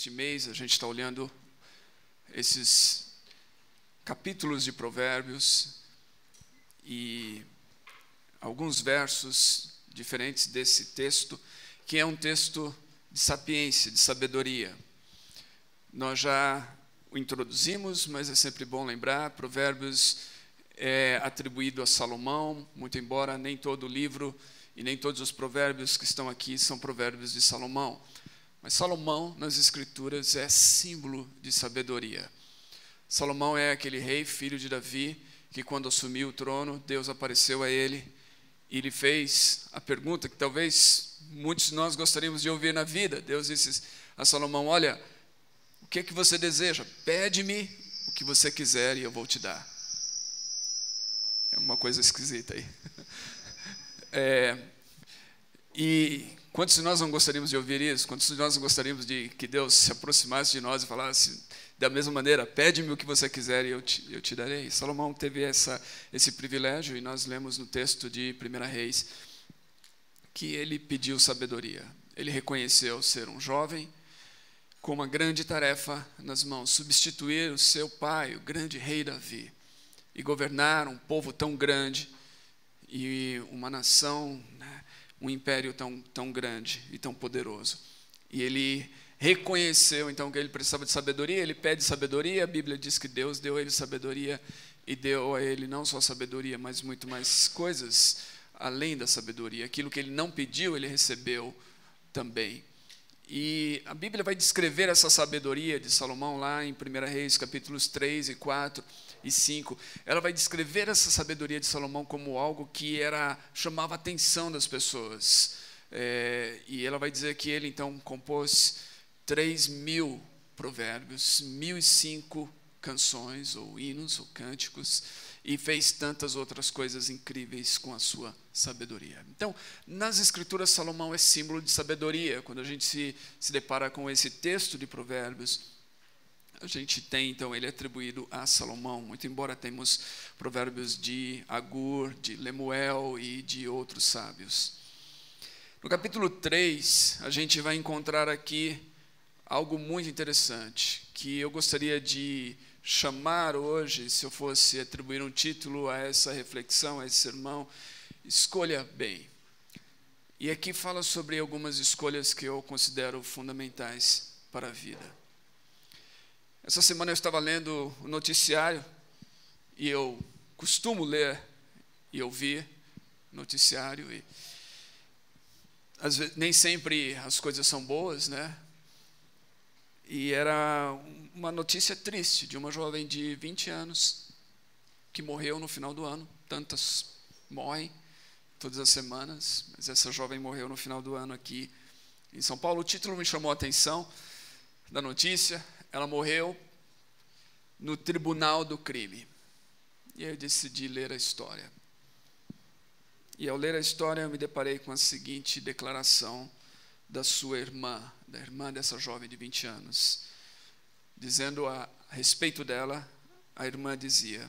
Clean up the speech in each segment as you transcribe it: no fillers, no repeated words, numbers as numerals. Este mês a gente está olhando esses capítulos de Provérbios e alguns versos diferentes desse texto, que é um texto de sapiência, de sabedoria. Nós já o introduzimos, mas é sempre bom lembrar, Provérbios é atribuído a Salomão, muito embora nem todo o livro e nem todos os provérbios que estão aqui são provérbios de Salomão. Mas Salomão, nas Escrituras, é símbolo de sabedoria. Salomão é aquele rei, filho de Davi, que quando assumiu o trono, Deus apareceu a ele e lhe fez a pergunta que talvez muitos de nós gostaríamos de ouvir na vida. Deus disse a Salomão, olha, o que é que você deseja? Pede-me o que você quiser e eu vou te dar. É uma coisa esquisita aí. E quantos de nós não gostaríamos de ouvir isso? Quantos de nós não gostaríamos de que Deus se aproximasse de nós e falasse da mesma maneira, pede-me o que você quiser e eu te darei? E Salomão teve esse privilégio, e nós lemos no texto de 1ª Reis que ele pediu sabedoria. Ele reconheceu ser um jovem com uma grande tarefa nas mãos, substituir o seu pai, o grande rei Davi, e governar um povo tão grande e uma nação, né, um império tão grande e tão poderoso. E ele reconheceu, então, que ele precisava de sabedoria, ele pede sabedoria, a Bíblia diz que Deus deu a ele sabedoria, e deu a ele não só sabedoria, mas muito mais coisas além da sabedoria. Aquilo que ele não pediu, ele recebeu também. E a Bíblia vai descrever essa sabedoria de Salomão lá em 1ª Reis, capítulos 3 e 4 e 5. Ela vai descrever essa sabedoria de Salomão como algo que chamava a atenção das pessoas. E ela vai dizer que ele, então, compôs 3.000 provérbios, 1.005 canções, ou hinos, ou cânticos, e fez tantas outras coisas incríveis com a sua sabedoria. Então, nas Escrituras, Salomão é símbolo de sabedoria. Quando a gente se depara com esse texto de Provérbios, a gente tem, então, ele é atribuído a Salomão, muito embora temos provérbios de Agur, de Lemuel e de outros sábios. No capítulo 3, a gente vai encontrar aqui algo muito interessante, que eu gostaria de chamar hoje, se eu fosse atribuir um título a essa reflexão, a esse sermão, escolha bem. E aqui fala sobre algumas escolhas que eu considero fundamentais para a vida. Essa semana eu estava lendo o noticiário, e eu costumo ler e ouvir noticiário, e às vezes, nem sempre as coisas são boas, né? E era uma notícia triste de uma jovem de 20 anos que morreu no final do ano. Tantas morrem todas as semanas, mas essa jovem morreu no final do ano aqui em São Paulo. O título me chamou a atenção da notícia. Ela morreu no tribunal do crime. E aí eu decidi ler a história. E ao ler a história, eu me deparei com a seguinte declaração da sua irmã, da irmã dessa jovem de 20 anos, dizendo a respeito dela, a irmã dizia,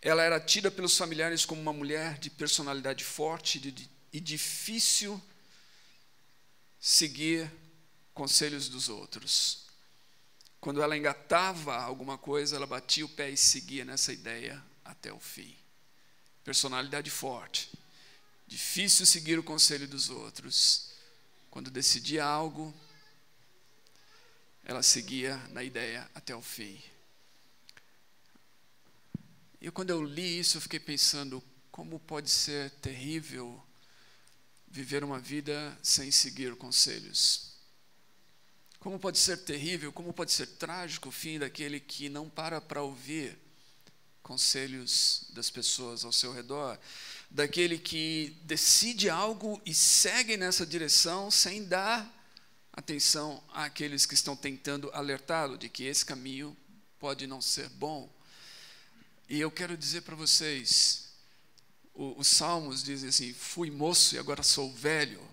ela era tida pelos familiares como uma mulher de personalidade forte e difícil seguir conselhos dos outros. Quando ela engatava alguma coisa, ela batia o pé e seguia nessa ideia até o fim. Personalidade forte, difícil seguir o conselho dos outros. Quando decidia algo, ela seguia na ideia até o fim. E quando eu li isso, eu fiquei pensando, como pode ser terrível viver uma vida sem seguir conselhos? Como pode ser terrível, como pode ser trágico o fim daquele que não para ouvir conselhos das pessoas ao seu redor, daquele que decide algo e segue nessa direção sem dar atenção àqueles que estão tentando alertá-lo de que esse caminho pode não ser bom. E eu quero dizer para vocês, os Salmos dizem assim, fui moço e agora sou velho.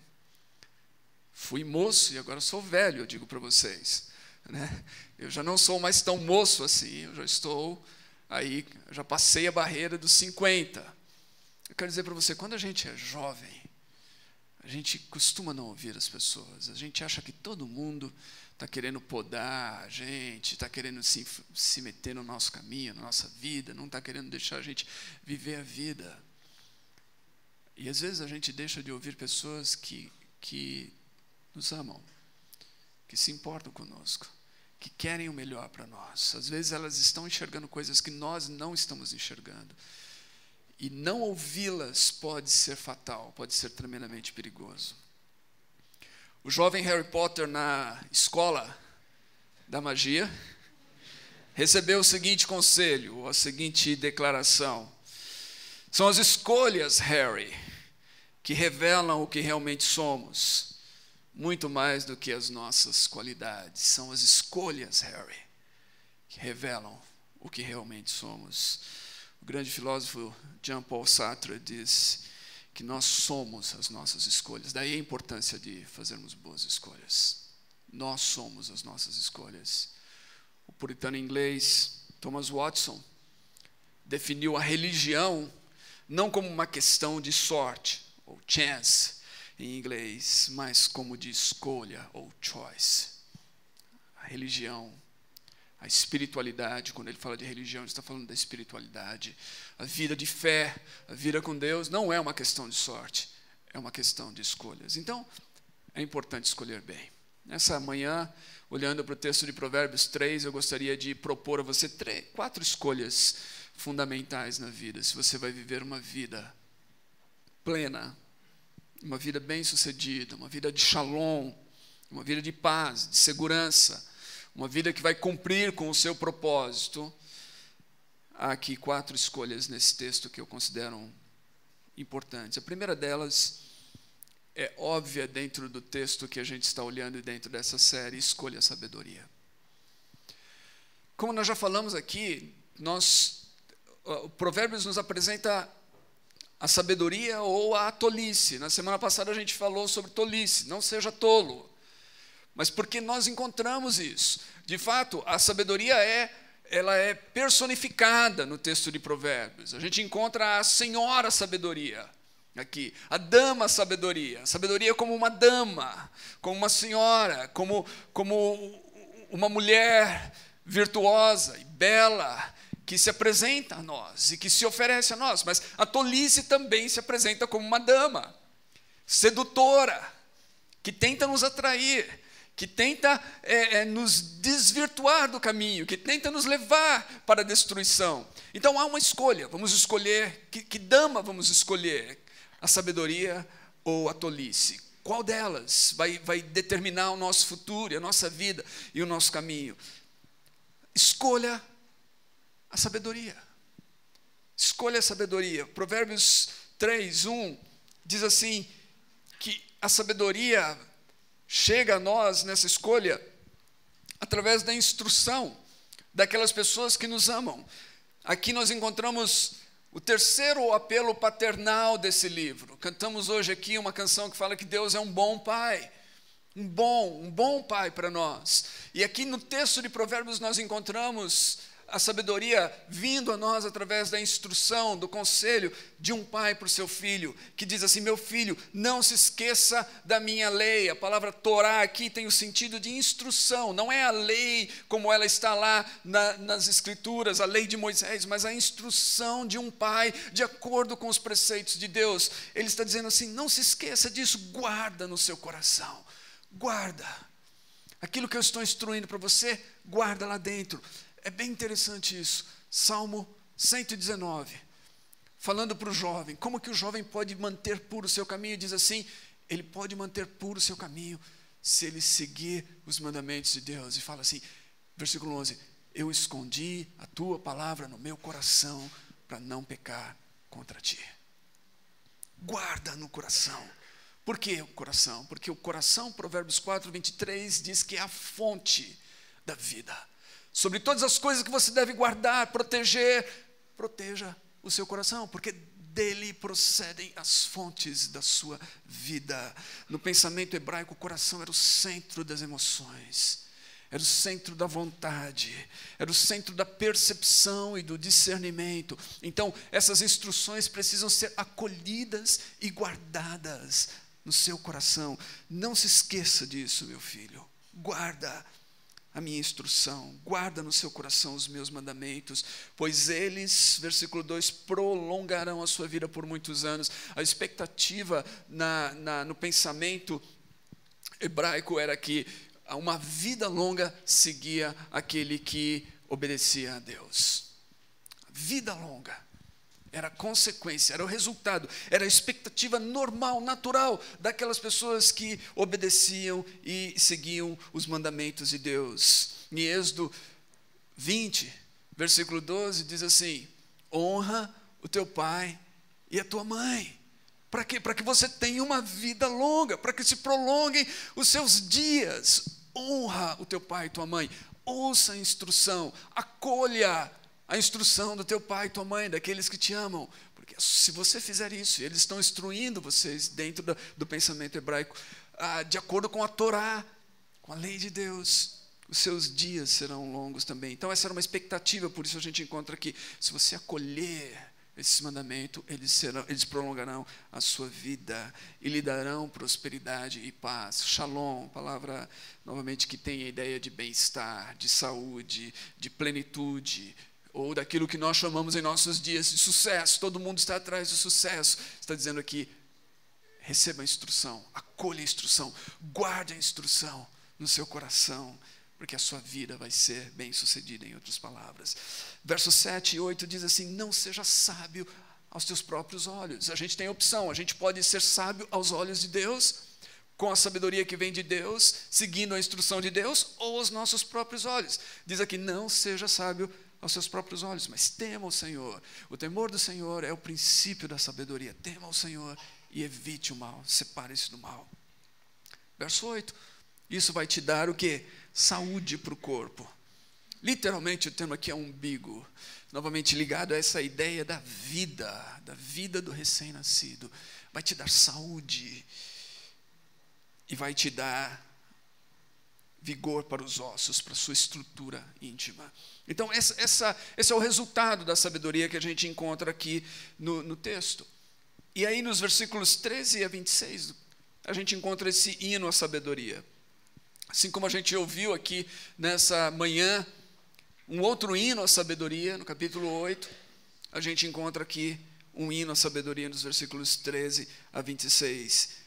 Fui moço e agora sou velho, eu digo para vocês, né? Eu já não sou mais tão moço assim, eu já estou... Aí, já passei a barreira dos 50. Eu quero dizer para você, quando a gente é jovem, a gente costuma não ouvir as pessoas. A gente acha que todo mundo está querendo podar a gente, está querendo se meter no nosso caminho, na nossa vida, não está querendo deixar a gente viver a vida. E às vezes a gente deixa de ouvir pessoas que nos amam, que se importam conosco, que querem o melhor para nós. Às vezes elas estão enxergando coisas que nós não estamos enxergando. E não ouvi-las pode ser fatal, pode ser tremendamente perigoso. O jovem Harry Potter, na escola da magia, recebeu o seguinte conselho, ou a seguinte declaração: são as escolhas, Harry, que revelam o que realmente somos, muito mais do que as nossas qualidades. São as escolhas, Harry, que revelam o que realmente somos. O grande filósofo Jean-Paul Sartre diz que nós somos as nossas escolhas. Daí a importância de fazermos boas escolhas. Nós somos as nossas escolhas. O puritano inglês Thomas Watson definiu a religião não como uma questão de sorte, ou chance em inglês, mas como de escolha, ou choice. A religião, a espiritualidade, quando ele fala de religião, ele está falando da espiritualidade. A vida de fé, a vida com Deus, não é uma questão de sorte, é uma questão de escolhas. Então, é importante escolher bem. Nessa manhã, olhando para o texto de Provérbios 3, eu gostaria de propor a você quatro escolhas fundamentais na vida, se você vai viver uma vida plena, uma vida bem-sucedida, uma vida de shalom, uma vida de paz, de segurança, uma vida que vai cumprir com o seu propósito. Há aqui quatro escolhas nesse texto que eu considero importantes. A primeira delas é óbvia dentro do texto que a gente está olhando e dentro dessa série: escolha a sabedoria. Como nós já falamos aqui, o Provérbios nos apresenta a sabedoria ou a tolice. Na semana passada a gente falou sobre tolice, não seja tolo. Mas porque nós encontramos isso. De fato, a sabedoria ela é personificada no texto de Provérbios. A gente encontra a senhora sabedoria aqui, a dama sabedoria. A sabedoria como uma dama, como uma senhora, como uma mulher virtuosa e bela, que se apresenta a nós e que se oferece a nós. Mas a tolice também se apresenta como uma dama sedutora, que tenta nos atrair, que tenta nos desvirtuar do caminho, que tenta nos levar para a destruição. Então há uma escolha, vamos escolher, que dama vamos escolher? A sabedoria ou a tolice? Qual delas vai determinar o nosso futuro, a nossa vida e o nosso caminho? Escolha a sabedoria. Escolha a sabedoria. Provérbios 3:1 diz assim, que a sabedoria chega a nós nessa escolha através da instrução daquelas pessoas que nos amam. Aqui nós encontramos o terceiro apelo paternal desse livro. Cantamos hoje aqui uma canção que fala que Deus é um bom pai, um bom pai para nós. E aqui no texto de Provérbios nós encontramos a sabedoria vindo a nós através da instrução, do conselho de um pai para o seu filho, que diz assim: meu filho, não se esqueça da minha lei. A palavra Torá aqui tem o sentido de instrução, não é a lei como ela está lá nas escrituras, a lei de Moisés, mas a instrução de um pai de acordo com os preceitos de Deus. Ele está dizendo assim: não se esqueça disso, guarda no seu coração, guarda, aquilo que eu estou instruindo para você, guarda lá dentro. É bem interessante isso. Salmo 119, falando para o jovem, como que o jovem pode manter puro o seu caminho? Diz assim: ele pode manter puro o seu caminho se ele seguir os mandamentos de Deus. E fala assim, versículo 11: eu escondi a tua palavra no meu coração para não pecar contra ti. Guarda no coração. Por que o coração? Porque o coração, Provérbios 4:23 diz que é a fonte da vida. Sobre todas as coisas que você deve guardar, proteger, proteja o seu coração, porque dele procedem as fontes da sua vida. No pensamento hebraico, o coração era o centro das emoções, era o centro da vontade, era o centro da percepção e do discernimento. Então, essas instruções precisam ser acolhidas e guardadas no seu coração. Não se esqueça disso, meu filho, guarda. a minha instrução, guarda no seu coração os meus mandamentos, pois eles, versículo 2, prolongarão a sua vida por muitos anos. A expectativa no pensamento hebraico era que uma vida longa seguia aquele que obedecia a Deus. Vida longa era a consequência, era o resultado, era a expectativa normal, natural daquelas pessoas que obedeciam e seguiam os mandamentos de Deus. Em Êxodo 20, versículo 12, diz assim: honra o teu pai e a tua mãe. Para quê? Para que você tenha uma vida longa, para que se prolonguem os seus dias. Honra o teu pai e tua mãe. Ouça a instrução, acolha a instrução do teu pai e tua mãe, daqueles que te amam. Porque se você fizer isso, eles estão instruindo vocês dentro do pensamento hebraico, de acordo com a Torá, com a lei de Deus, os seus dias serão longos também. Então essa era uma expectativa, por isso a gente encontra aqui, se você acolher esse mandamento, eles prolongarão a sua vida e lhe darão prosperidade e paz. Shalom, palavra novamente que tem a ideia de bem-estar, de saúde, de plenitude, ou daquilo que nós chamamos em nossos dias de sucesso. Todo mundo está atrás do sucesso. Está dizendo aqui, receba a instrução, acolha a instrução, guarde a instrução no seu coração, porque a sua vida vai ser bem-sucedida, em outras palavras. Versos 7 e 8 diz assim: não seja sábio aos teus próprios olhos. A gente tem opção, a gente pode ser sábio aos olhos de Deus, com a sabedoria que vem de Deus, seguindo a instrução de Deus, ou aos nossos próprios olhos. Diz aqui, não seja sábio aos seus próprios olhos, mas tema o Senhor. O temor do Senhor é o princípio da sabedoria. Tema o Senhor e evite o mal, separe-se do mal. Verso 8, isso vai te dar o quê? Saúde para o corpo. Literalmente o termo aqui é umbigo, novamente ligado a essa ideia da vida do recém-nascido. Vai te dar saúde e vai te dar vigor para os ossos, para a sua estrutura íntima. Então, esse é o resultado da sabedoria que a gente encontra aqui no texto. E aí, nos versículos 13 a 26, a gente encontra esse hino à sabedoria. Assim como a gente ouviu aqui nessa manhã, um outro hino à sabedoria, no capítulo 8, a gente encontra aqui um hino à sabedoria nos versículos 13 a 26.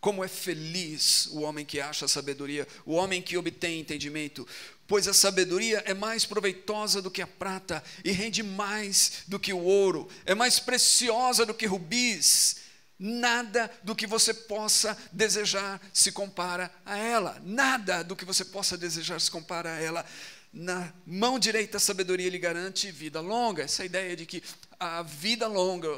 Como é feliz o homem que acha a sabedoria, o homem que obtém entendimento, pois a sabedoria é mais proveitosa do que a prata e rende mais do que o ouro, é mais preciosa do que rubis, nada do que você possa desejar se compara a ela, nada do que você possa desejar se compara a ela. Na mão direita a sabedoria lhe garante vida longa, essa ideia de que a vida longa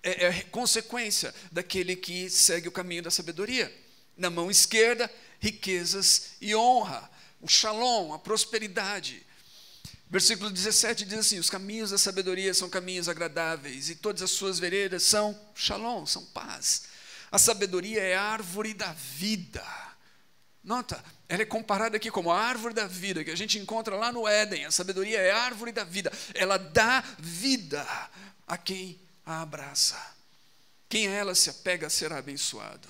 é consequência daquele que segue o caminho da sabedoria. Na mão esquerda, riquezas e honra, o shalom, a prosperidade. Versículo 17 diz assim: os caminhos da sabedoria são caminhos agradáveis, e todas as suas veredas são shalom, são paz. A sabedoria é a árvore da vida. Nota, ela é comparada aqui como a árvore da vida, que a gente encontra lá no Éden. A sabedoria é a árvore da vida, ela dá vida a quem a abraça. Quem a ela se apega será abençoado,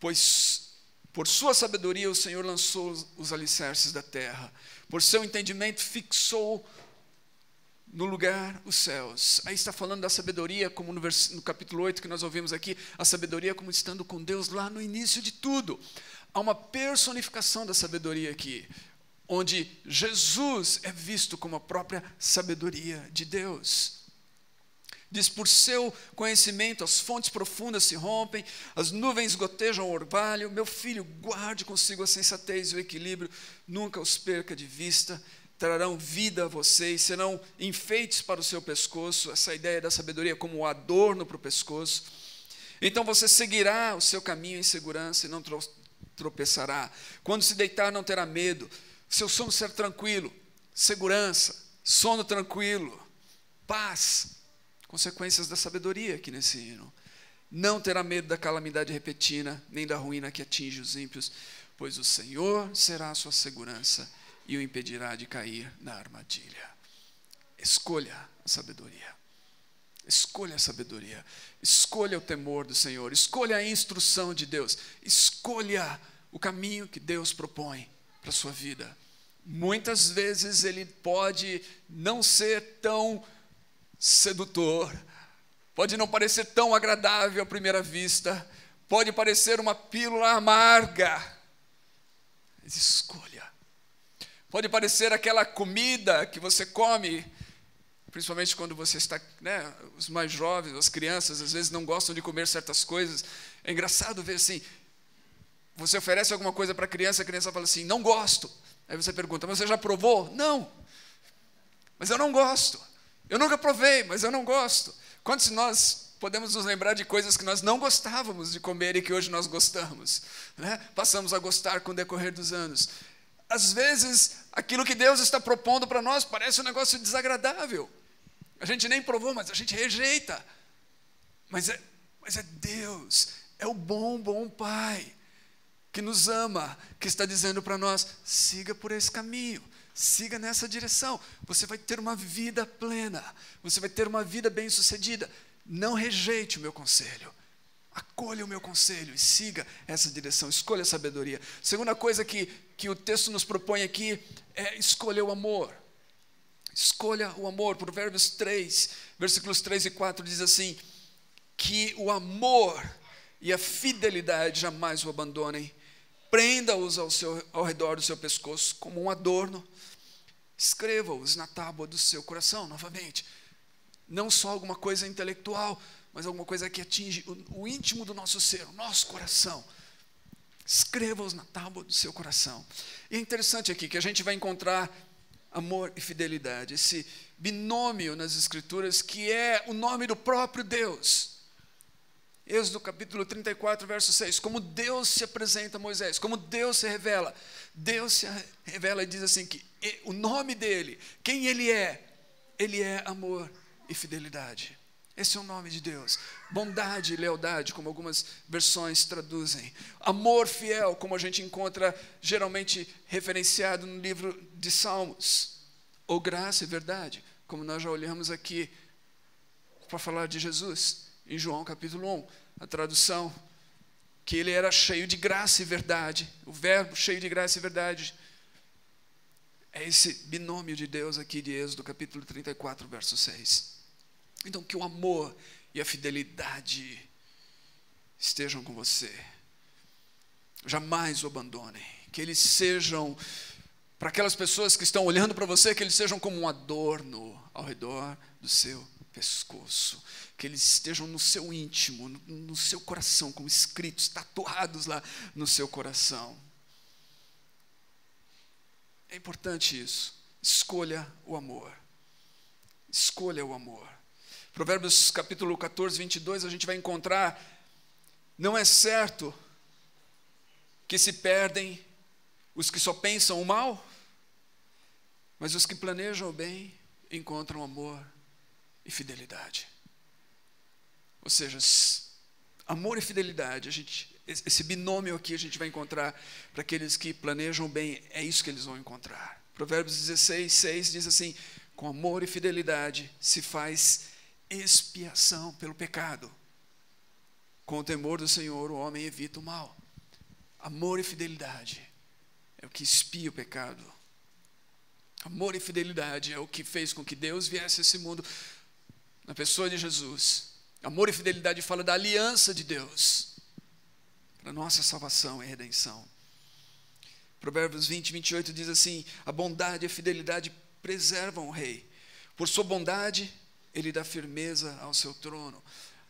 pois por sua sabedoria o Senhor lançou os alicerces da terra, por seu entendimento fixou no lugar os céus. Aí está falando da sabedoria, como no capítulo 8 que nós ouvimos aqui, a sabedoria como estando com Deus lá no início de tudo. Há uma personificação da sabedoria aqui, onde Jesus é visto como a própria sabedoria de Deus. Diz: por seu conhecimento as fontes profundas se rompem, as nuvens gotejam o orvalho. Meu filho, guarde consigo a sensatez e o equilíbrio, nunca os perca de vista, trarão vida a vocês, serão enfeites para o seu pescoço. Essa ideia da sabedoria como o adorno para o pescoço. Então você seguirá o seu caminho em segurança e não tropeçará. Quando se deitar não terá medo, seu sono será tranquilo. Segurança, sono tranquilo, paz, consequências da sabedoria aqui nesse hino. Não terá medo da calamidade repentina, nem da ruína que atinge os ímpios, pois o Senhor será a sua segurança e o impedirá de cair na armadilha. Escolha a sabedoria. Escolha a sabedoria. Escolha o temor do Senhor. Escolha a instrução de Deus. Escolha o caminho que Deus propõe para a sua vida. Muitas vezes ele pode não ser tão sedutor, pode não parecer tão agradável à primeira vista, pode parecer uma pílula amarga, mas escolha. Pode parecer aquela comida que você come, principalmente quando você está, os mais jovens, as crianças, às vezes não gostam de comer certas coisas. É engraçado ver assim, você oferece alguma coisa para a criança fala assim, não gosto. Aí você pergunta, mas você já provou? Não, mas eu não gosto. Eu nunca provei, mas eu não gosto. Quantos de nós podemos nos lembrar de coisas que nós não gostávamos de comer e que hoje nós gostamos, né? Passamos a gostar com o decorrer dos anos. Às vezes, aquilo que Deus está propondo para nós parece um negócio desagradável. A gente nem provou, mas a gente rejeita. Mas é Deus, é o bom Pai que nos ama, que está dizendo para nós, siga por esse caminho, siga nessa direção. Você vai ter uma vida plena, você vai ter uma vida bem-sucedida. Não rejeite o meu conselho. Acolha o meu conselho e siga essa direção, escolha a sabedoria. Segunda coisa que o texto nos propõe aqui é escolher o amor. Escolha o amor. Provérbios 3, versículos 3 e 4 diz assim, que o amor e a fidelidade jamais o abandonem, prenda-os ao redor do seu pescoço como um adorno, escreva-os na tábua do seu coração, novamente. Não só alguma coisa intelectual, mas alguma coisa que atinge o íntimo do nosso ser, o nosso coração. Escreva-os na tábua do seu coração. E é interessante aqui que a gente vai encontrar amor e fidelidade, esse binômio nas Escrituras que é o nome do próprio Deus. Êxodo capítulo 34, verso 6, como Deus se apresenta a Moisés, como Deus se revela e diz assim que o nome dele, quem ele é amor e fidelidade. Esse é o nome de Deus. Bondade e lealdade, como algumas versões traduzem. Amor fiel, como a gente encontra geralmente referenciado no livro de Salmos. Ou graça e verdade, como nós já olhamos aqui para falar de Jesus, em João capítulo 1. A tradução, que ele era cheio de graça e verdade. O verbo cheio de graça e verdade. É esse binômio de Deus aqui de Êxodo capítulo 34, verso 6. Então, que o amor e a fidelidade estejam com você. Jamais o abandonem. Que eles sejam, para aquelas pessoas que estão olhando para você, que eles sejam como um adorno ao redor do seu pescoço. Que eles estejam no seu íntimo, no seu coração, como escritos, tatuados lá no seu coração. É importante isso. Escolha o amor. Escolha o amor. Provérbios capítulo 14, 22, a gente vai encontrar, não é certo que se perdem os que só pensam o mal, mas os que planejam o bem encontram amor e fidelidade. Ou seja, amor e fidelidade, esse binômio aqui a gente vai encontrar para aqueles que planejam o bem, é isso que eles vão encontrar. Provérbios 16, 6 diz assim, com amor e fidelidade se faz expiação pelo pecado. Com o temor do Senhor, o homem evita o mal. Amor e fidelidade é o que expia o pecado. Amor e fidelidade é o que fez com que Deus viesse a esse mundo na pessoa de Jesus. Amor e fidelidade fala da aliança de Deus para nossa salvação e redenção. Provérbios 20, 28 diz assim, a bondade e a fidelidade preservam o rei. Por sua bondade, ele dá firmeza ao seu trono.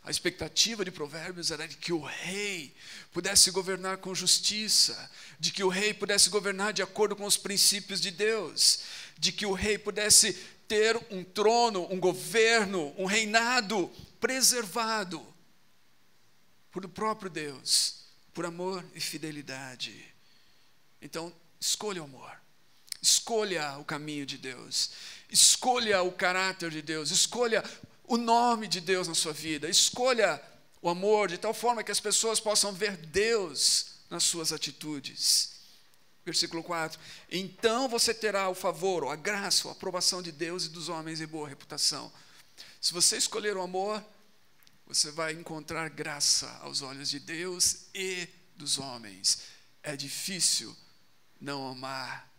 A expectativa de Provérbios era de que o rei pudesse governar com justiça, de que o rei pudesse governar de acordo com os princípios de Deus, de que o rei pudesse ter um trono, um governo, um reinado preservado por o próprio Deus, por amor e fidelidade. Então, escolha o amor. Escolha o caminho de Deus, escolha o caráter de Deus, escolha o nome de Deus na sua vida, escolha o amor de tal forma que as pessoas possam ver Deus nas suas atitudes. Versículo 4, então você terá o favor, ou a graça, ou a aprovação de Deus e dos homens e boa reputação. Se você escolher o amor, você vai encontrar graça aos olhos de Deus e dos homens. É difícil não amar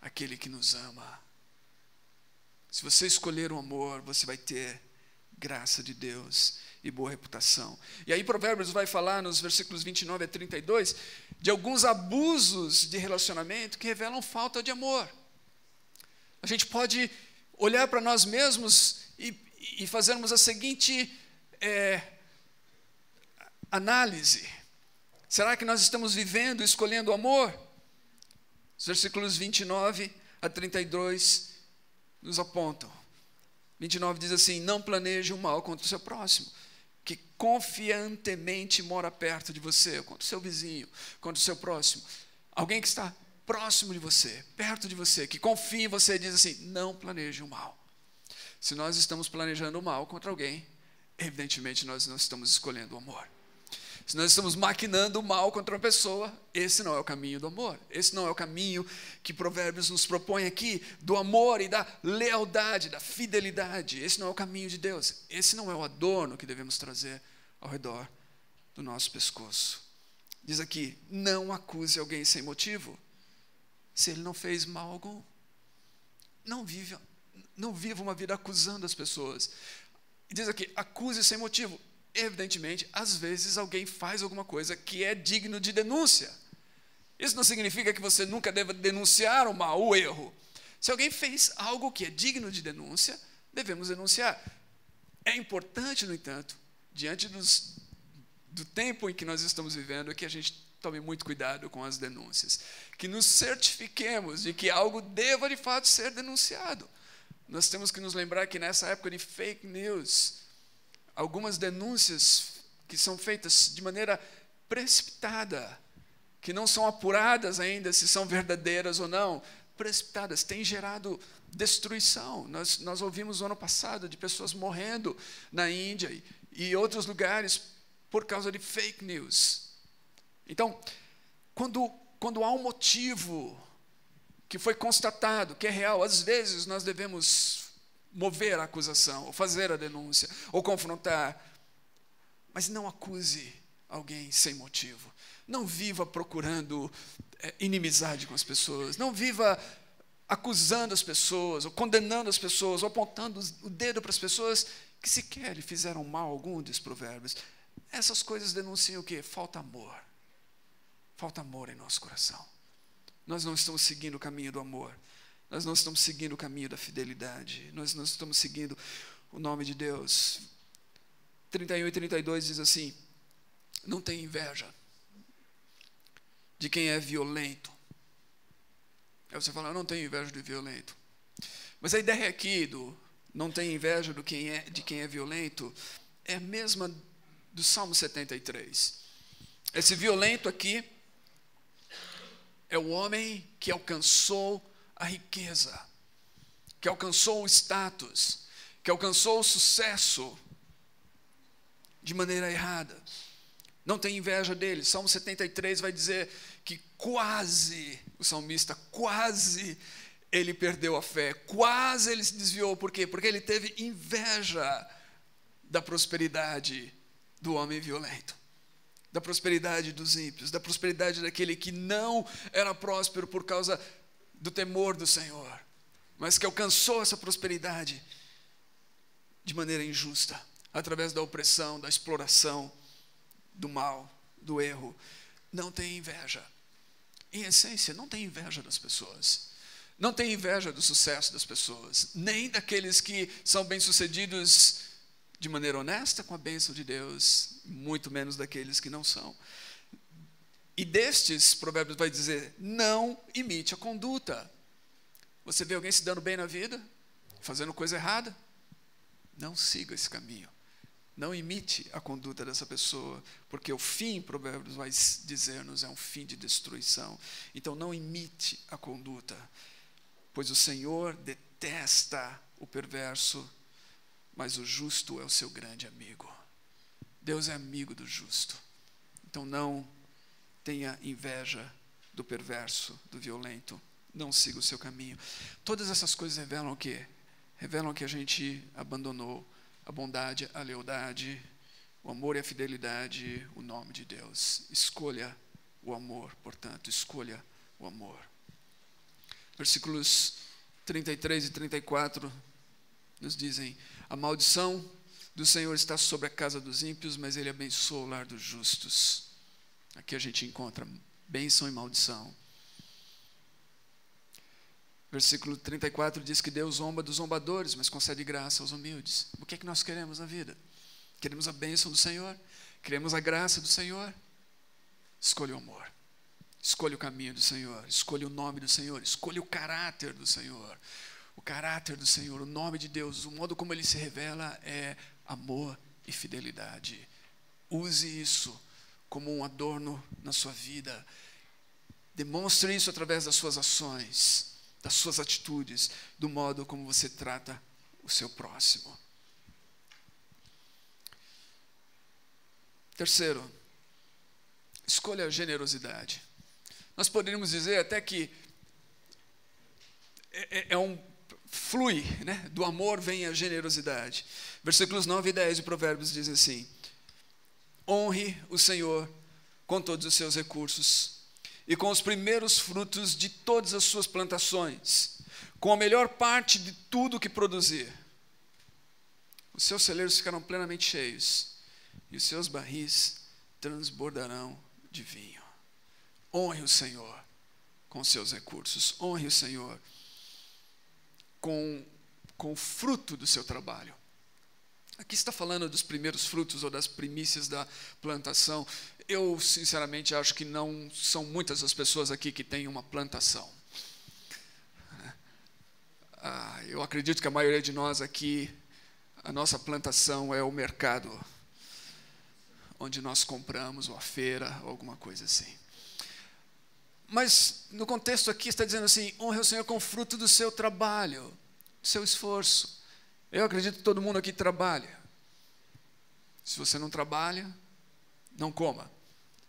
aquele que nos ama. Se você escolher o amor, você vai ter graça de Deus e boa reputação. E aí Provérbios vai falar nos versículos 29 a 32 de alguns abusos de relacionamento que revelam falta de amor. A gente pode olhar para nós mesmos e fazermos a seguinte análise. Será que nós estamos vivendo, escolhendo o amor? Os versículos 29 a 32 nos apontam. 29 diz assim: não planeje o mal contra o seu próximo, que confiantemente mora perto de você, contra o seu vizinho, contra o seu próximo. Alguém que está próximo de você, perto de você, que confia em você, diz assim: não planeje o mal. Se nós estamos planejando o mal contra alguém, evidentemente nós não estamos escolhendo o amor. Se nós estamos maquinando o mal contra uma pessoa, esse não é o caminho do amor. Esse não é o caminho que Provérbios nos propõe aqui, do amor e da lealdade, da fidelidade. Esse não é o caminho de Deus. Esse não é o adorno que devemos trazer ao redor do nosso pescoço. Diz aqui: não acuse alguém sem motivo, se ele não fez mal algum. Não viva uma vida acusando as pessoas. Diz aqui: acuse sem motivo. Evidentemente, às vezes alguém faz alguma coisa que é digno de denúncia. Isso não significa que você nunca deva denunciar o mal, o erro. Se alguém fez algo que é digno de denúncia, devemos denunciar. É importante, no entanto, diante do tempo em que nós estamos vivendo, que a gente tome muito cuidado com as denúncias, que nos certifiquemos de que algo deva de fato ser denunciado. Nós temos que nos lembrar que nessa época de fake news, algumas denúncias que são feitas de maneira precipitada, que não são apuradas ainda se são verdadeiras ou não, precipitadas, têm gerado destruição. Nós ouvimos no ano passado de pessoas morrendo na Índia e outros lugares por causa de fake news. Então, quando há um motivo que foi constatado, que é real, às vezes nós devemos mover a acusação, ou fazer a denúncia, ou confrontar. Mas não acuse alguém sem motivo. Não viva procurando inimizade com as pessoas. Não viva acusando as pessoas, ou condenando as pessoas, ou apontando o dedo para as pessoas que sequer lhe fizeram mal algum, diz Provérbios. Essas coisas denunciam o quê? Falta amor. Falta amor em nosso coração. Nós não estamos seguindo o caminho do amor. Nós não estamos seguindo o caminho da fidelidade. Nós não estamos seguindo o nome de Deus. 31 e 32 diz assim: não tenha inveja de quem é violento. Aí você fala: eu não tenho inveja do violento. Mas a ideia aqui do não tenha inveja de quem é violento é a mesma do Salmo 73. Esse violento aqui é o homem que alcançou a riqueza, que alcançou o status, que alcançou o sucesso de maneira errada. Não tem inveja dele. Salmo 73 vai dizer que o salmista quase ele perdeu a fé, quase ele se desviou. Por quê? Porque ele teve inveja da prosperidade do homem violento, da prosperidade dos ímpios, da prosperidade daquele que não era próspero por causa do temor do Senhor, mas que alcançou essa prosperidade de maneira injusta, através da opressão, da exploração, do mal, do erro. Não tem inveja. Em essência, não tem inveja das pessoas. Não tem inveja do sucesso das pessoas, nem daqueles que são bem-sucedidos de maneira honesta com a bênção de Deus, muito menos daqueles que não são. E destes, Provérbios vai dizer: não imite a conduta. Você vê alguém se dando bem na vida, fazendo coisa errada? Não siga esse caminho. Não imite a conduta dessa pessoa, porque o fim, Provérbios vai dizer-nos, é um fim de destruição. Então não imite a conduta, pois o Senhor detesta o perverso, mas o justo é o seu grande amigo. Deus é amigo do justo. Então não tenha inveja do perverso, do violento. Não siga o seu caminho. Todas essas coisas revelam o quê? Revelam que a gente abandonou a bondade, a lealdade, o amor e a fidelidade, o nome de Deus. Escolha o amor, portanto, escolha o amor. Versículos 33 e 34 nos dizem: a maldição do Senhor está sobre a casa dos ímpios, mas Ele abençoa o lar dos justos. Aqui a gente encontra bênção e maldição. Versículo 34 diz que Deus zomba dos zombadores, mas concede graça aos humildes. O que é que nós queremos na vida? Queremos a bênção do Senhor? Queremos a graça do Senhor? Escolha o amor. Escolha o caminho do Senhor. Escolha o nome do Senhor. Escolha o caráter do Senhor. O caráter do Senhor, o nome de Deus, o modo como Ele se revela é amor e fidelidade. Use isso como um adorno na sua vida. Demonstre isso através das suas ações, das suas atitudes, do modo como você trata o seu próximo. Terceiro, escolha a generosidade. Nós poderíamos dizer até que flui, né? Do amor vem a generosidade. Versículos 9 e 10 de Provérbios dizem assim: honre o Senhor com todos os seus recursos e com os primeiros frutos de todas as suas plantações, com a melhor parte de tudo que produzir. Os seus celeiros ficarão plenamente cheios e os seus barris transbordarão de vinho. Honre o Senhor com os seus recursos. Honre o Senhor com o fruto do seu trabalho. Aqui está falando dos primeiros frutos ou das primícias da plantação. Eu, sinceramente, acho que não são muitas as pessoas aqui que têm uma plantação. Eu acredito que a maioria de nós aqui, a nossa plantação é o mercado, onde nós compramos, ou a feira, ou alguma coisa assim. Mas, no contexto aqui, está dizendo assim: honre o Senhor com o fruto do seu trabalho, do seu esforço. Eu acredito que todo mundo aqui trabalha. Se você não trabalha, não coma,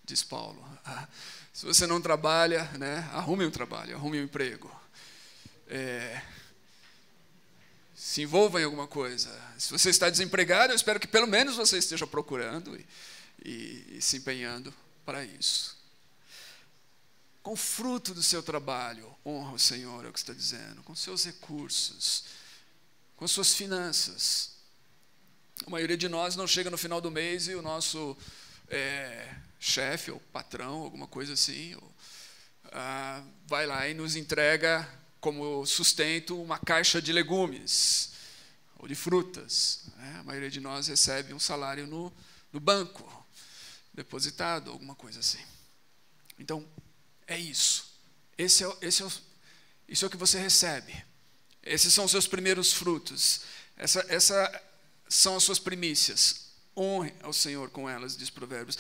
diz Paulo. Se você não trabalha, né, arrume um trabalho, arrume um emprego. Se envolva em alguma coisa. Se você está desempregado, eu espero que pelo menos você esteja procurando e se empenhando para isso. Com o fruto do seu trabalho, honra o Senhor, é o que está dizendo, com seus recursos, com suas finanças. A maioria de nós não chega no final do mês e o nosso chefe ou patrão, alguma coisa assim, vai lá e nos entrega como sustento uma caixa de legumes ou de frutas, né? A maioria de nós recebe um salário no banco, depositado, alguma coisa assim. Então, é isso. Isso é o que você recebe. Esses são os seus primeiros frutos. Essa são as suas primícias. Honre ao Senhor com elas, diz Provérbios.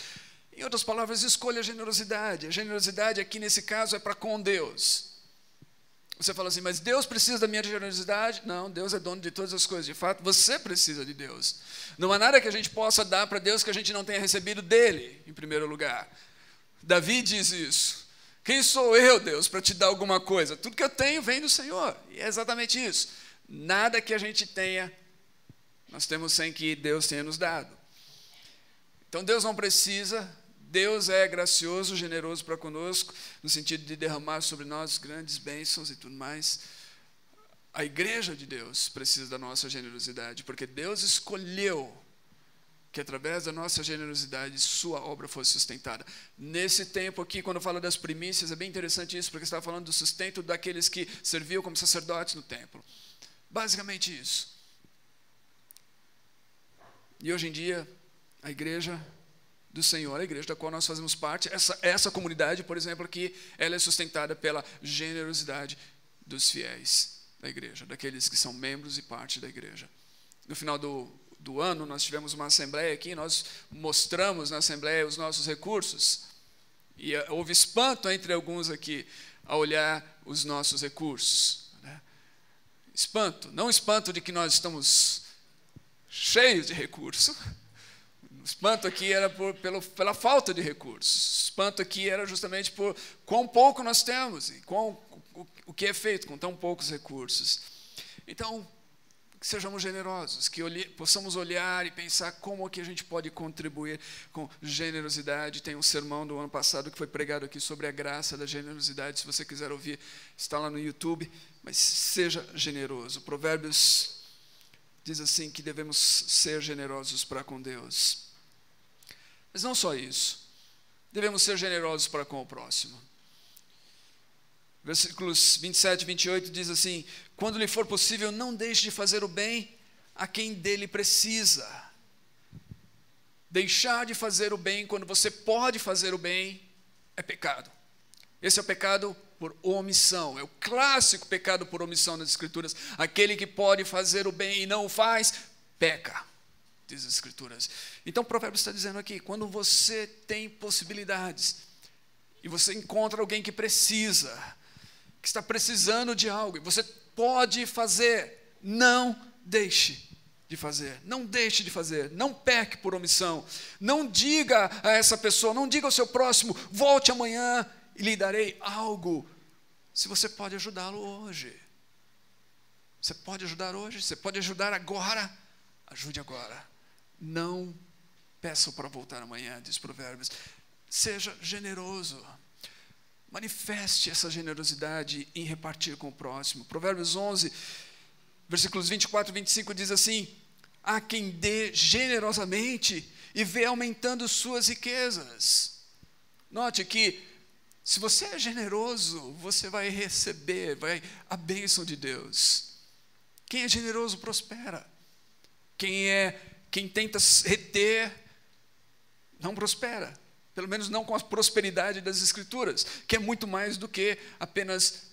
Em outras palavras, escolha a generosidade. A generosidade aqui, nesse caso, é para com Deus. Você fala assim: mas Deus precisa da minha generosidade? Não, Deus é dono de todas as coisas. De fato, você precisa de Deus. Não há nada que a gente possa dar para Deus que a gente não tenha recebido dele, em primeiro lugar. Davi diz isso. Quem sou eu, Deus, para te dar alguma coisa? Tudo que eu tenho vem do Senhor. E é exatamente isso. Nada que a gente tenha, nós temos sem que Deus tenha nos dado. Então, Deus não precisa. Deus é gracioso, generoso para conosco, no sentido de derramar sobre nós grandes bênçãos e tudo mais. A igreja de Deus precisa da nossa generosidade, porque Deus escolheu que através da nossa generosidade sua obra fosse sustentada. Nesse tempo aqui, quando fala das primícias, é bem interessante isso, porque está falando do sustento daqueles que serviam como sacerdotes no templo. Basicamente isso. E hoje em dia, a igreja do Senhor, a igreja da qual nós fazemos parte, essa comunidade, por exemplo, aqui, ela é sustentada pela generosidade dos fiéis da igreja, daqueles que são membros e parte da igreja. No final do ano, nós tivemos uma assembleia aqui, nós mostramos na assembleia os nossos recursos, e houve espanto entre alguns aqui a olhar os nossos recursos, né? Espanto, não espanto de que nós estamos cheios de recursos. O espanto aqui era pela falta de recursos. O espanto aqui era justamente por quão pouco nós temos e o que é feito com tão poucos recursos. Então, que sejamos generosos, que possamos olhar e pensar como que a gente pode contribuir com generosidade. Tem um sermão do ano passado que foi pregado aqui sobre a graça da generosidade. Se você quiser ouvir, está lá no YouTube, mas seja generoso. Provérbios diz assim que devemos ser generosos para com Deus. Mas não só isso, devemos ser generosos para com o próximo. Versículos 27 e 28 diz assim: quando lhe for possível, não deixe de fazer o bem a quem dele precisa. Deixar de fazer o bem quando você pode fazer o bem é pecado. Esse é o pecado por omissão, é o clássico pecado por omissão nas Escrituras. Aquele que pode fazer o bem e não o faz, peca, diz as Escrituras. Então o Provérbios está dizendo aqui, quando você tem possibilidades e você encontra alguém que precisa, que está precisando de algo, e você pode fazer, não deixe de fazer, não deixe de fazer, não peque por omissão, não diga a essa pessoa, não diga ao seu próximo, volte amanhã e lhe darei algo, se você pode ajudá-lo hoje. Você pode ajudar hoje, você pode ajudar agora, ajude agora. Não peça para voltar amanhã, diz Provérbios. Seja generoso. Manifeste essa generosidade em repartir com o próximo. Provérbios 11, versículos 24 e 25 diz assim: há quem dê generosamente e vê aumentando suas riquezas. Note que se você é generoso, você vai receber a bênção de Deus. Quem é generoso prospera. Quem tenta reter não prospera, pelo menos não com a prosperidade das Escrituras, que é muito mais do que apenas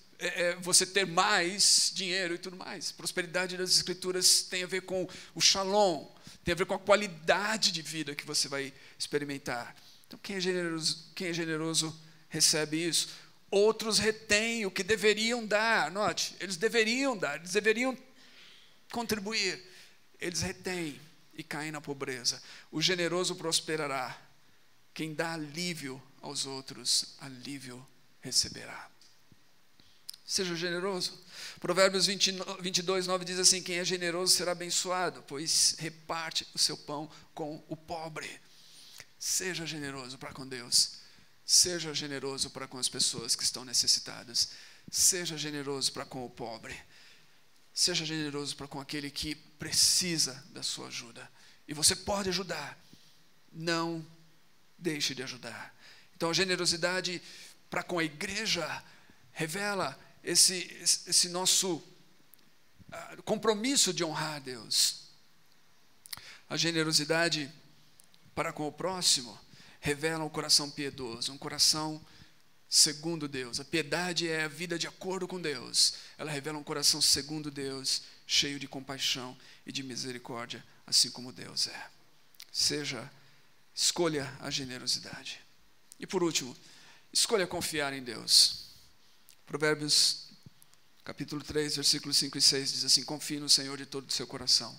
você ter mais dinheiro e tudo mais. Prosperidade das Escrituras tem a ver com o shalom, tem a ver com a qualidade de vida que você vai experimentar. Então quem é generoso recebe isso. Outros retêm o que deveriam dar. Note, eles deveriam contribuir, eles retêm e caem na pobreza. O generoso prosperará. Quem dá alívio aos outros, alívio receberá. Seja generoso. Provérbios 22, 9 diz assim: quem é generoso será abençoado, pois reparte o seu pão com o pobre. Seja generoso para com Deus. Seja generoso para com as pessoas que estão necessitadas. Seja generoso para com o pobre. Seja generoso para com aquele que precisa da sua ajuda. E você pode ajudar. Não deixe de ajudar. Então a generosidade para com a igreja revela esse nosso compromisso de honrar a Deus. A generosidade para com o próximo revela um coração piedoso, um coração segundo Deus. A piedade é a vida de acordo com Deus. Ela revela um coração segundo Deus, cheio de compaixão e de misericórdia, assim como Deus é. Escolha a generosidade. E por último, escolha confiar em Deus. Provérbios capítulo 3, versículos 5 e 6 diz assim: confie no Senhor de todo o seu coração.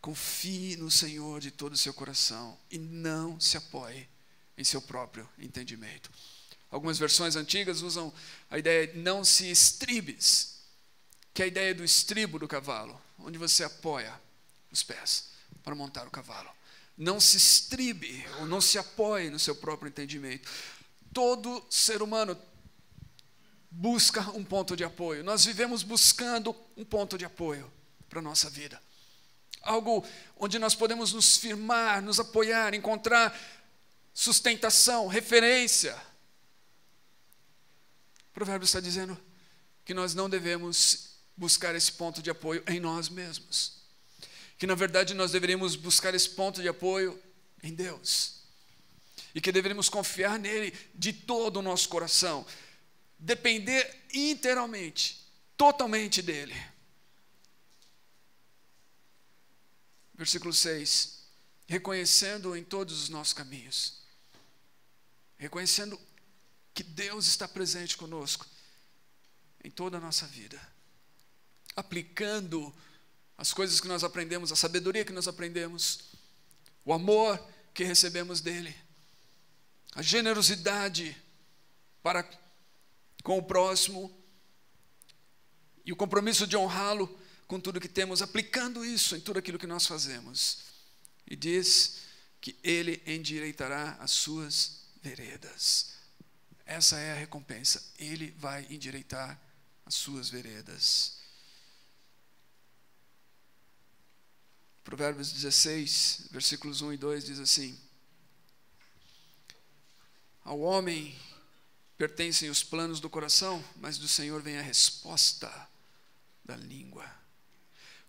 Confie no Senhor de todo o seu coração e não se apoie em seu próprio entendimento. Algumas versões antigas usam a ideia de não se estribes, que é a ideia do estribo do cavalo, onde você apoia os pés para montar o cavalo. Não se estribe ou não se apoie no seu próprio entendimento. Todo ser humano busca um ponto de apoio. Nós vivemos buscando um ponto de apoio para a nossa vida. Algo onde nós podemos nos firmar, nos apoiar, encontrar sustentação, referência. O provérbio está dizendo que nós não devemos buscar esse ponto de apoio em nós mesmos. Que, na verdade, nós deveríamos buscar esse ponto de apoio em Deus. E que deveríamos confiar nele de todo o nosso coração. Depender inteiramente, totalmente dele. Versículo 6, reconhecendo em todos os nossos caminhos, reconhecendo que Deus está presente conosco em toda a nossa vida, aplicando as coisas que nós aprendemos, a sabedoria que nós aprendemos, o amor que recebemos dele, a generosidade para com o próximo e o compromisso de honrá-lo com tudo que temos, aplicando isso em tudo aquilo que nós fazemos. E diz que ele endireitará as suas veredas. Essa é a recompensa. Ele vai endireitar as suas veredas. Provérbios 16, versículos 1 e 2 diz assim: ao homem pertencem os planos do coração, mas do Senhor vem a resposta da língua.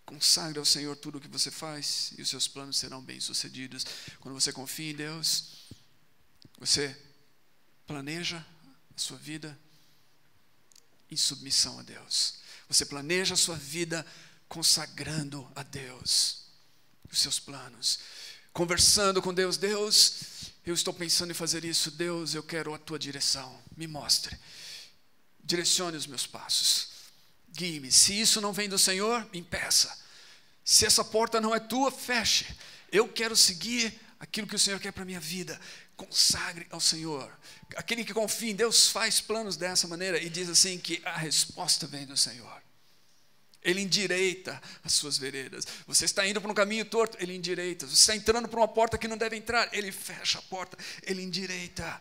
Consagre ao Senhor tudo o que você faz e os seus planos serão bem-sucedidos. Quando você confia em Deus, você planeja a sua vida em submissão a Deus. Você planeja a sua vida consagrando a Deus os seus planos, conversando com Deus. Deus, eu estou pensando em fazer isso. Deus, eu quero a tua direção, me mostre, direcione os meus passos, guie-me. Se isso não vem do Senhor, me impeça. Se essa porta não é tua, feche. Eu quero seguir aquilo que o Senhor quer para a minha vida. Consagre ao Senhor. Aquele que confia em Deus faz planos dessa maneira, e diz assim que a resposta vem do Senhor. Ele endireita as suas veredas. Você está indo por um caminho torto, ele endireita. Você está entrando por uma porta que não deve entrar, ele fecha a porta, ele endireita.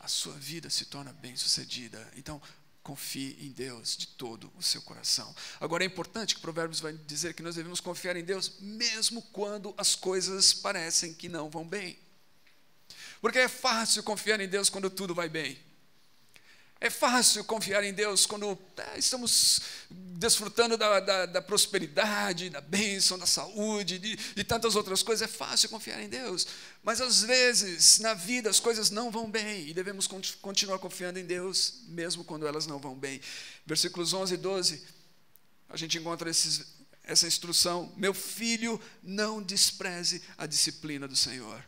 A sua vida se torna bem-sucedida. Então, confie em Deus de todo o seu coração. Agora, é importante que Provérbios vai dizer que nós devemos confiar em Deus mesmo quando as coisas parecem que não vão bem. Porque é fácil confiar em Deus quando tudo vai bem. É fácil confiar em Deus quando estamos desfrutando da prosperidade, da bênção, da saúde, de tantas outras coisas. É fácil confiar em Deus. Mas às vezes, na vida, as coisas não vão bem, e devemos continuar confiando em Deus, mesmo quando elas não vão bem. Versículos 11 e 12, a gente encontra essa instrução: meu filho, não despreze a disciplina do Senhor,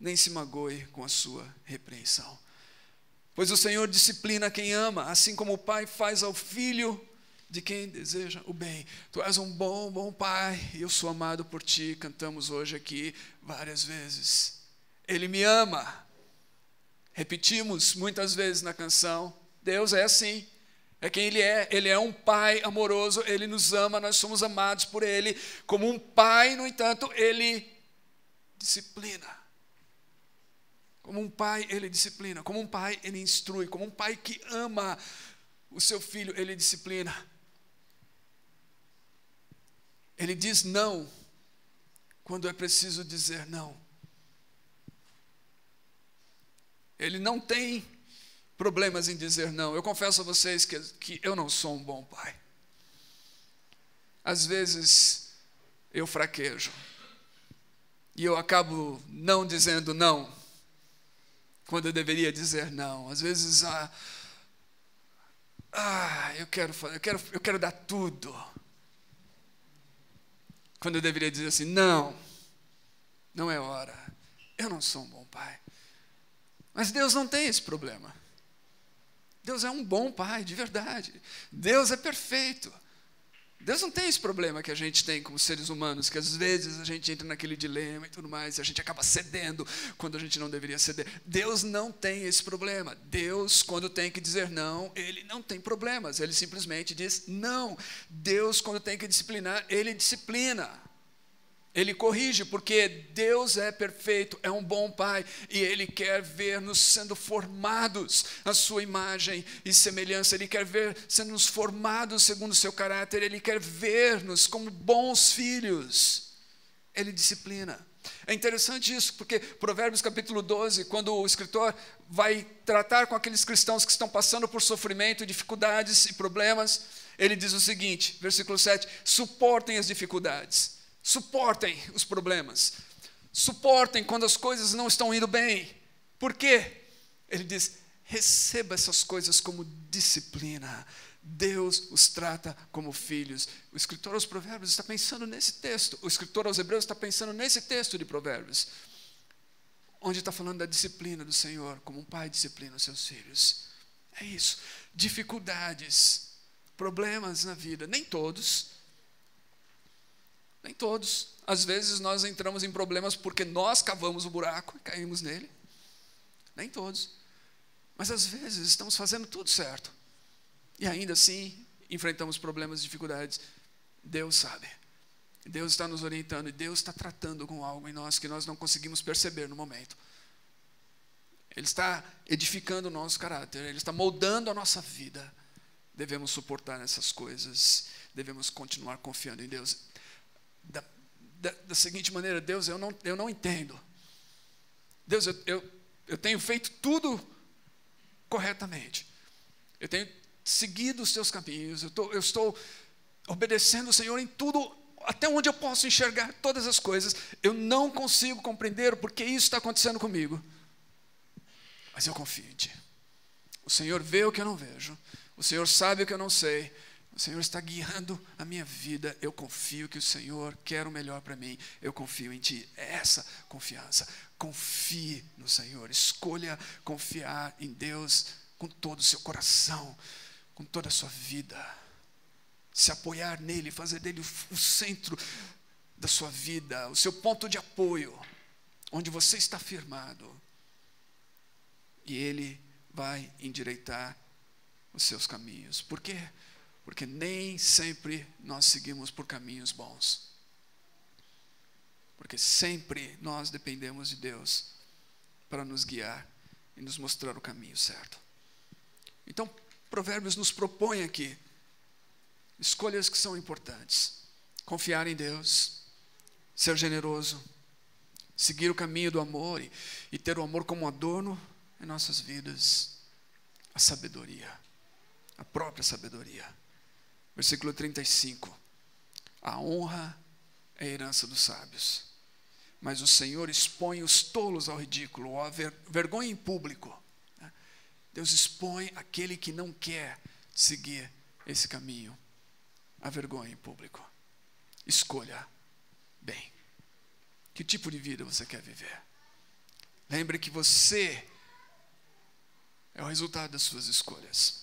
nem se magoe com a sua repreensão. Pois o Senhor disciplina quem ama, assim como o pai faz ao filho de quem deseja o bem. Tu és um bom, bom pai, e eu sou amado por ti. Cantamos hoje aqui várias vezes. Ele me ama. Repetimos muitas vezes na canção. Deus é assim, é quem ele é um pai amoroso, ele nos ama, nós somos amados por ele. Como um pai, no entanto, ele disciplina. Como um pai, ele disciplina. Como um pai, ele instrui. Como um pai que ama o seu filho, ele disciplina. Ele diz não quando é preciso dizer não. Ele não tem problemas em dizer não. Eu confesso a vocês que eu não sou um bom pai. Às vezes eu fraquejo e eu acabo não dizendo não quando eu deveria dizer não. Às vezes, eu quero dar tudo, quando eu deveria dizer assim, não é hora. Eu não sou um bom pai. Mas Deus não tem esse problema. Deus é um bom pai, de verdade. Deus é perfeito. Deus não tem esse problema que a gente tem como seres humanos, que às vezes a gente entra naquele dilema e tudo mais, e a gente acaba cedendo quando a gente não deveria ceder. Deus não tem esse problema. Deus, quando tem que dizer não, ele não tem problemas, ele simplesmente diz não. Deus, quando tem que disciplinar, ele disciplina. Ele corrige, porque Deus é perfeito, é um bom pai, e ele quer ver-nos sendo formados à sua imagem e semelhança. Ele quer ver sendo-nos formados segundo o seu caráter. Ele quer ver-nos como bons filhos. Ele disciplina. É interessante isso, porque Provérbios capítulo 12, quando o escritor vai tratar com aqueles cristãos que estão passando por sofrimento, dificuldades e problemas, ele diz o seguinte, versículo 7, suportem as dificuldades. Suportem os problemas. Suportem quando as coisas não estão indo bem. Por quê? Ele diz, receba essas coisas como disciplina. Deus os trata como filhos. O escritor aos Provérbios está pensando nesse texto. O escritor aos Hebreus está pensando nesse texto de Provérbios, onde está falando da disciplina do Senhor, como um pai disciplina os seus filhos. É isso. Dificuldades, problemas na vida. Nem todos. Às vezes nós entramos em problemas porque nós cavamos o buraco e caímos nele. Nem todos. Mas às vezes estamos fazendo tudo certo e ainda assim enfrentamos problemas e dificuldades. Deus sabe. Deus está nos orientando e Deus está tratando com algo em nós que nós não conseguimos perceber no momento. Ele está edificando o nosso caráter, Ele está moldando a nossa vida. Devemos suportar essas coisas, devemos continuar confiando em Deus. Da seguinte maneira: Deus, eu não entendo. Deus, eu tenho feito tudo corretamente. Eu tenho seguido os teus caminhos, eu estou obedecendo o Senhor em tudo, até onde eu posso enxergar todas as coisas. Eu não consigo compreender o porquê isso está acontecendo comigo. Mas eu confio em Ti. O Senhor vê o que eu não vejo. O Senhor sabe o que eu não sei. O Senhor está guiando a minha vida. Eu confio que o Senhor quer o melhor para mim. Eu confio em Ti. É essa confiança. Confie no Senhor. Escolha confiar em Deus com todo o seu coração, com toda a sua vida. Se apoiar nele, fazer dele o centro da sua vida, o seu ponto de apoio, onde você está firmado. E ele vai endireitar os seus caminhos. Por quê? Porque nem sempre nós seguimos por caminhos bons. Porque sempre nós dependemos de Deus para nos guiar e nos mostrar o caminho certo. Então, Provérbios nos propõe aqui escolhas que são importantes: confiar em Deus, ser generoso, seguir o caminho do amor e ter o amor como adorno em nossas vidas, a sabedoria, a própria sabedoria. Versículo 35: a honra é a herança dos sábios, mas o Senhor expõe os tolos ao ridículo, ou à vergonha em público. Deus expõe aquele que não quer seguir esse caminho, a vergonha em público. Escolha bem. Que tipo de vida você quer viver? Lembre que você é o resultado das suas escolhas.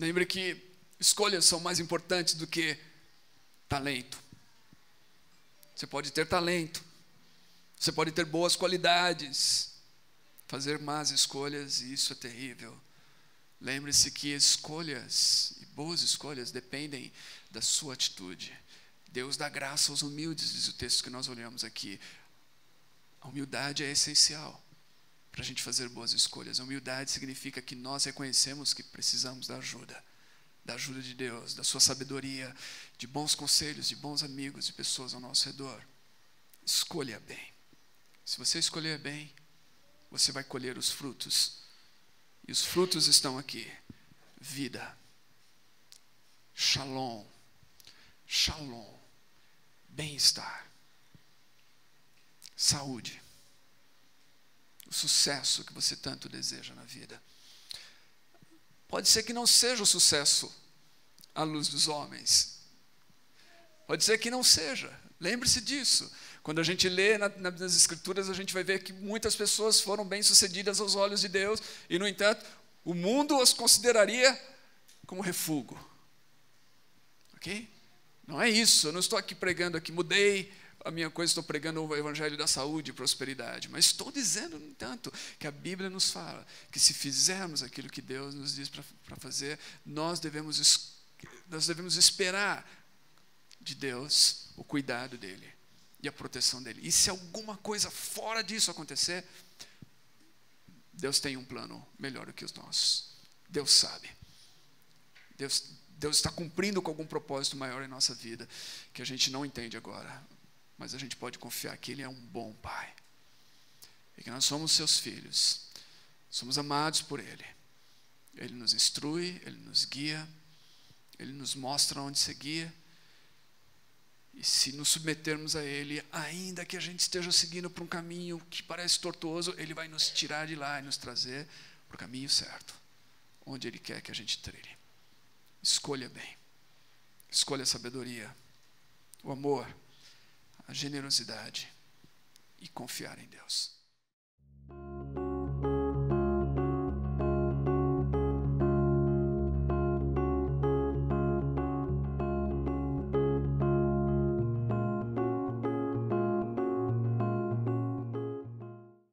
Lembre que escolhas são mais importantes do que talento. Você pode ter talento, você pode ter boas qualidades, fazer más escolhas, e isso é terrível. Lembre-se que escolhas, e boas escolhas, dependem da sua atitude. Deus dá graça aos humildes, diz o texto que nós olhamos aqui. A humildade é essencial para a gente fazer boas escolhas. A humildade significa que nós reconhecemos que precisamos da ajuda de Deus, da sua sabedoria, de bons conselhos, de bons amigos, de pessoas ao nosso redor. Escolha bem. Se você escolher bem, você vai colher os frutos. E os frutos estão aqui: vida, shalom, shalom, bem-estar, saúde, o sucesso que você tanto deseja na vida. Pode ser que não seja o sucesso à luz dos homens. Pode ser que não seja. Lembre-se disso. Quando a gente lê nas Escrituras, a gente vai ver que muitas pessoas foram bem-sucedidas aos olhos de Deus, e, no entanto, o mundo as consideraria como refúgio. Ok? Não é isso. Eu não estou aqui pregando aqui, mudei a minha coisa, estou pregando o evangelho da saúde e prosperidade. Mas estou dizendo, no entanto, que a Bíblia nos fala que, se fizermos aquilo que Deus nos diz para fazer, nós devemos esperar de Deus o cuidado dele e a proteção dele. E se alguma coisa fora disso acontecer, Deus tem um plano melhor do que os nossos. Deus sabe. Deus está cumprindo com algum propósito maior em nossa vida, que a gente não entende agora, mas a gente pode confiar que Ele é um bom Pai, e que nós somos seus filhos, somos amados por Ele. Ele nos instrui, Ele nos guia, Ele nos mostra onde seguir. E se nos submetermos a Ele, ainda que a gente esteja seguindo por um caminho que parece tortuoso, Ele vai nos tirar de lá e nos trazer para o caminho certo, onde Ele quer que a gente trilhe. Escolha bem. Escolha a sabedoria, o amor, a generosidade e confiar em Deus.